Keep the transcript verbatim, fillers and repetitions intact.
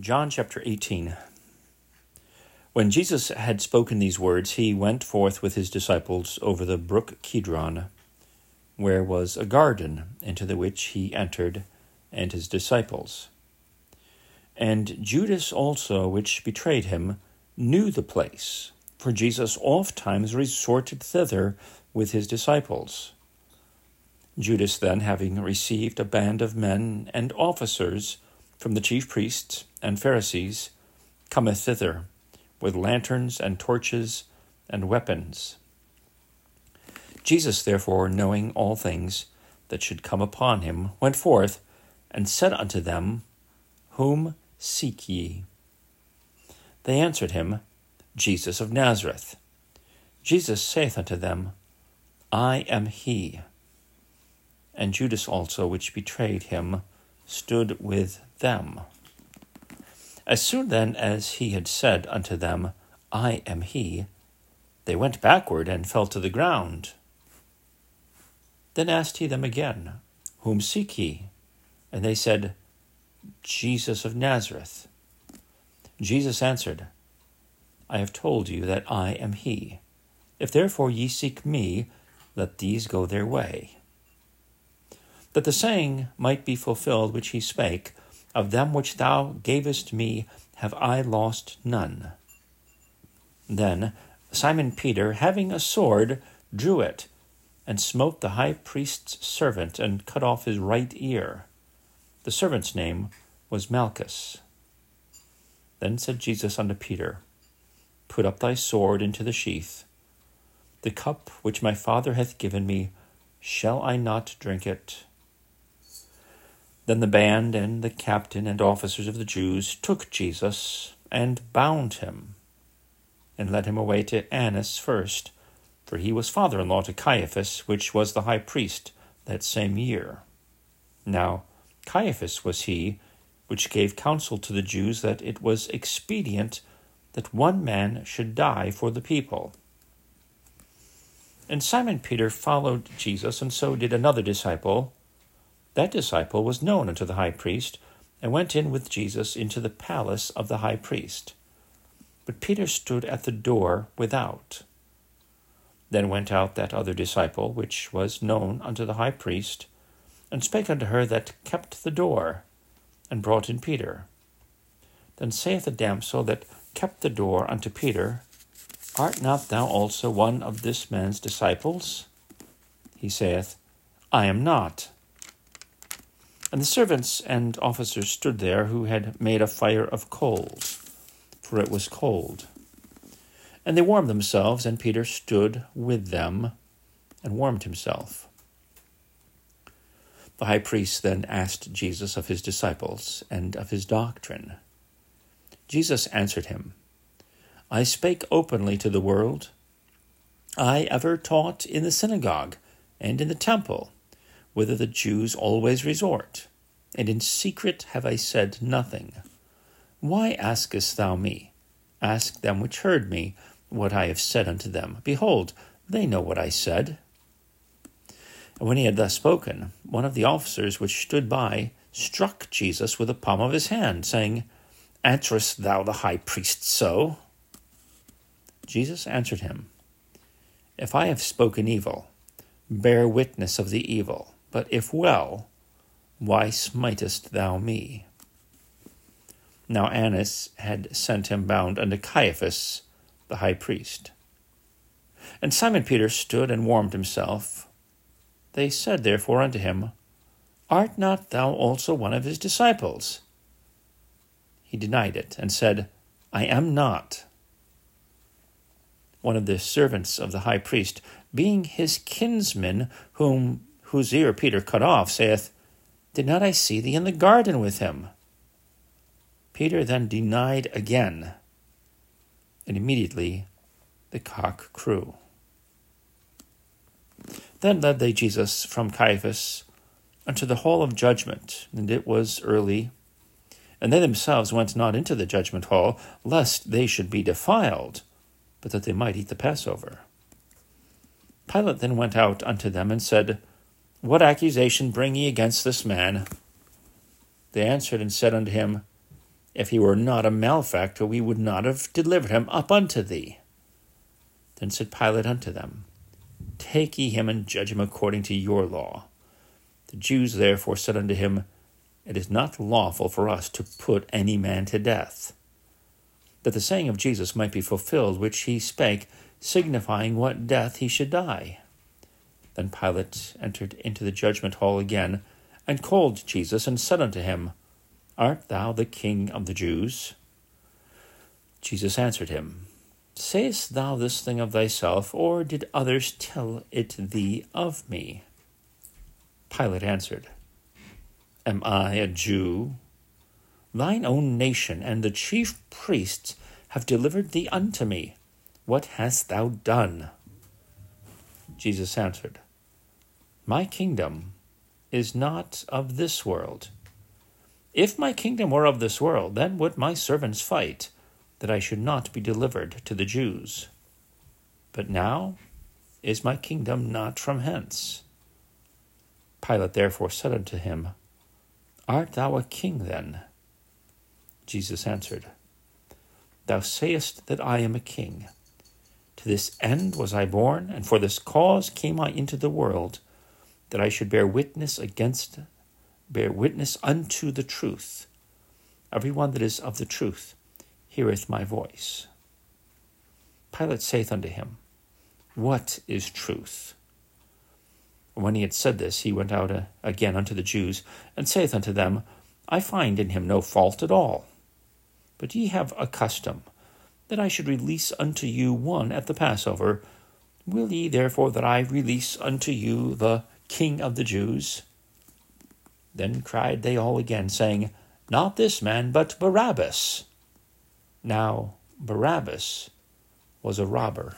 John chapter eighteen. When Jesus had spoken these words, he went forth with his disciples over the brook Kidron, where was a garden, into the which he entered, and his disciples. And Judas also, which betrayed him, knew the place, for Jesus oft times resorted thither with his disciples. Judas then, having received a band of men and officers from the chief priests and Pharisees, cometh thither, with lanterns and torches and weapons. Jesus, therefore, knowing all things that should come upon him, went forth, and said unto them, Whom seek ye? They answered him, Jesus of Nazareth. Jesus saith unto them, I am he. And Judas also, which betrayed him, stood with them. As soon then as he had said unto them, I am he, they went backward and fell to the ground. Then asked he them again, Whom seek ye? And they said, Jesus of Nazareth. Jesus answered, I have told you that I am he. If therefore ye seek me, let these go their way. That the saying might be fulfilled which he spake, Of them which thou gavest me have I lost none. Then Simon Peter, having a sword, drew it, and smote the high priest's servant, and cut off his right ear. The servant's name was Malchus. Then said Jesus unto Peter, Put up thy sword into the sheath. The cup which my Father hath given me, shall I not drink it? Then the band and the captain and officers of the Jews took Jesus and bound him, and led him away to Annas first, for he was father-in-law to Caiaphas, which was the high priest that same year. Now Caiaphas was he which gave counsel to the Jews that it was expedient that one man should die for the people. And Simon Peter followed Jesus, and so did another disciple. That disciple was known unto the high priest, and went in with Jesus into the palace of the high priest. But Peter stood at the door without. Then went out that other disciple, which was known unto the high priest, and spake unto her that kept the door, and brought in Peter. Then saith the damsel that kept the door unto Peter, Art not thou also one of this man's disciples? He saith, I am not. And the servants and officers stood there, who had made a fire of coals, for it was cold. And they warmed themselves, and Peter stood with them, and warmed himself. The high priest then asked Jesus of his disciples, and of his doctrine. Jesus answered him, I spake openly to the world. I ever taught in the synagogue, and in the temple, whither the Jews always resort, and in secret have I said nothing. Why askest thou me? Ask them which heard me, what I have said unto them. Behold, they know what I said. And when he had thus spoken, one of the officers which stood by struck Jesus with the palm of his hand, saying, Answerest thou the high priest so? Jesus answered him, If I have spoken evil, bear witness of the evil. But if well, why smitest thou me? Now Annas had sent him bound unto Caiaphas, the high priest. And Simon Peter stood and warmed himself. They said therefore unto him, Art not thou also one of his disciples? He denied it, and said, I am not. One of the servants of the high priest, being his kinsman, whom whose ear Peter cut off, saith, Did not I see thee in the garden with him? Peter then denied again, and immediately the cock crew. Then led they Jesus from Caiaphas unto the hall of judgment, and it was early. And they themselves went not into the judgment hall, lest they should be defiled, but that they might eat the Passover. Pilate then went out unto them, and said, What accusation bring ye against this man? They answered and said unto him, If he were not a malefactor, we would not have delivered him up unto thee. Then said Pilate unto them, Take ye him, and judge him according to your law. The Jews therefore said unto him, It is not lawful for us to put any man to death. That the saying of Jesus might be fulfilled, which he spake, signifying what death he should die. Then Pilate entered into the judgment hall again, and called Jesus, and said unto him, Art thou the king of the Jews? Jesus answered him, Sayest thou this thing of thyself, or did others tell it thee of me? Pilate answered, Am I a Jew? Thine own nation and the chief priests have delivered thee unto me. What hast thou done? Jesus answered, My kingdom is not of this world. If my kingdom were of this world, then would my servants fight, that I should not be delivered to the Jews. But now is my kingdom not from hence. Pilate therefore said unto him, Art thou a king then? Jesus answered, Thou sayest that I am a king. To this end was I born, and for this cause came I into the world, that I should bear witness against bear witness unto the truth. Every one that is of the truth heareth my voice. Pilate saith unto him, What is truth? When he had said this, he went out again unto the Jews, and saith unto them, I find in him no fault at all. But ye have a custom, that I should release unto you one at the Passover. Will ye therefore that I release unto you the King of the Jews? Then cried they all again, saying, Not this man, but Barabbas. Now Barabbas was a robber.